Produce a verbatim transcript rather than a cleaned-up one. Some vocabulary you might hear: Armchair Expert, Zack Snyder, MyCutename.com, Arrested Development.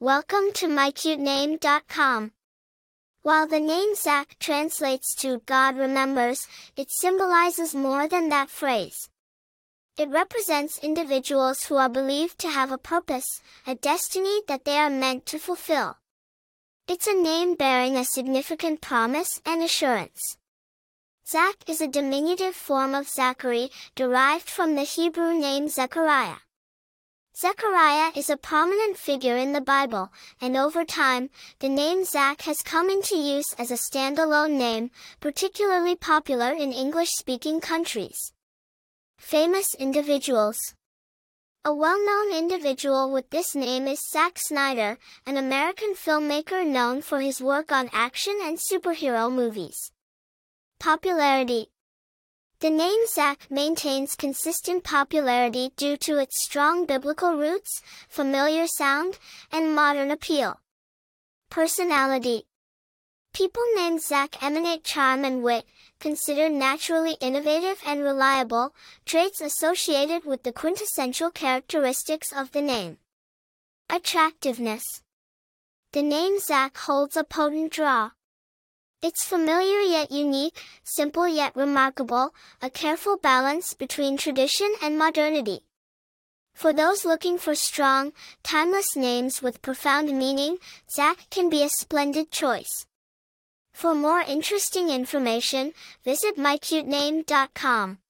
Welcome to my cute name dot com. While the name Zack translates to God remembers, it symbolizes more than that phrase. It represents individuals who are believed to have a purpose, a destiny that they are meant to fulfill. It's a name bearing a significant promise and assurance. Zack is a diminutive form of Zachary, derived from the Hebrew name Zechariah. Zechariah is a prominent figure in the Bible, and over time, the name Zack has come into use as a standalone name, particularly popular in English-speaking countries. Famous individuals. A well-known individual with this name is Zack Snyder, an American filmmaker known for his work on action and superhero movies. Popularity. The name Zack maintains consistent popularity due to its strong biblical roots, familiar sound, and modern appeal. Personality. People named Zack emanate charm and wit, considered naturally innovative and reliable, traits associated with the quintessential characteristics of the name. Attractiveness. The name Zack holds a potent draw. It's familiar yet unique, simple yet remarkable, a careful balance between tradition and modernity. For those looking for strong, timeless names with profound meaning, Zack can be a splendid choice. For more interesting information, visit my cute name dot com.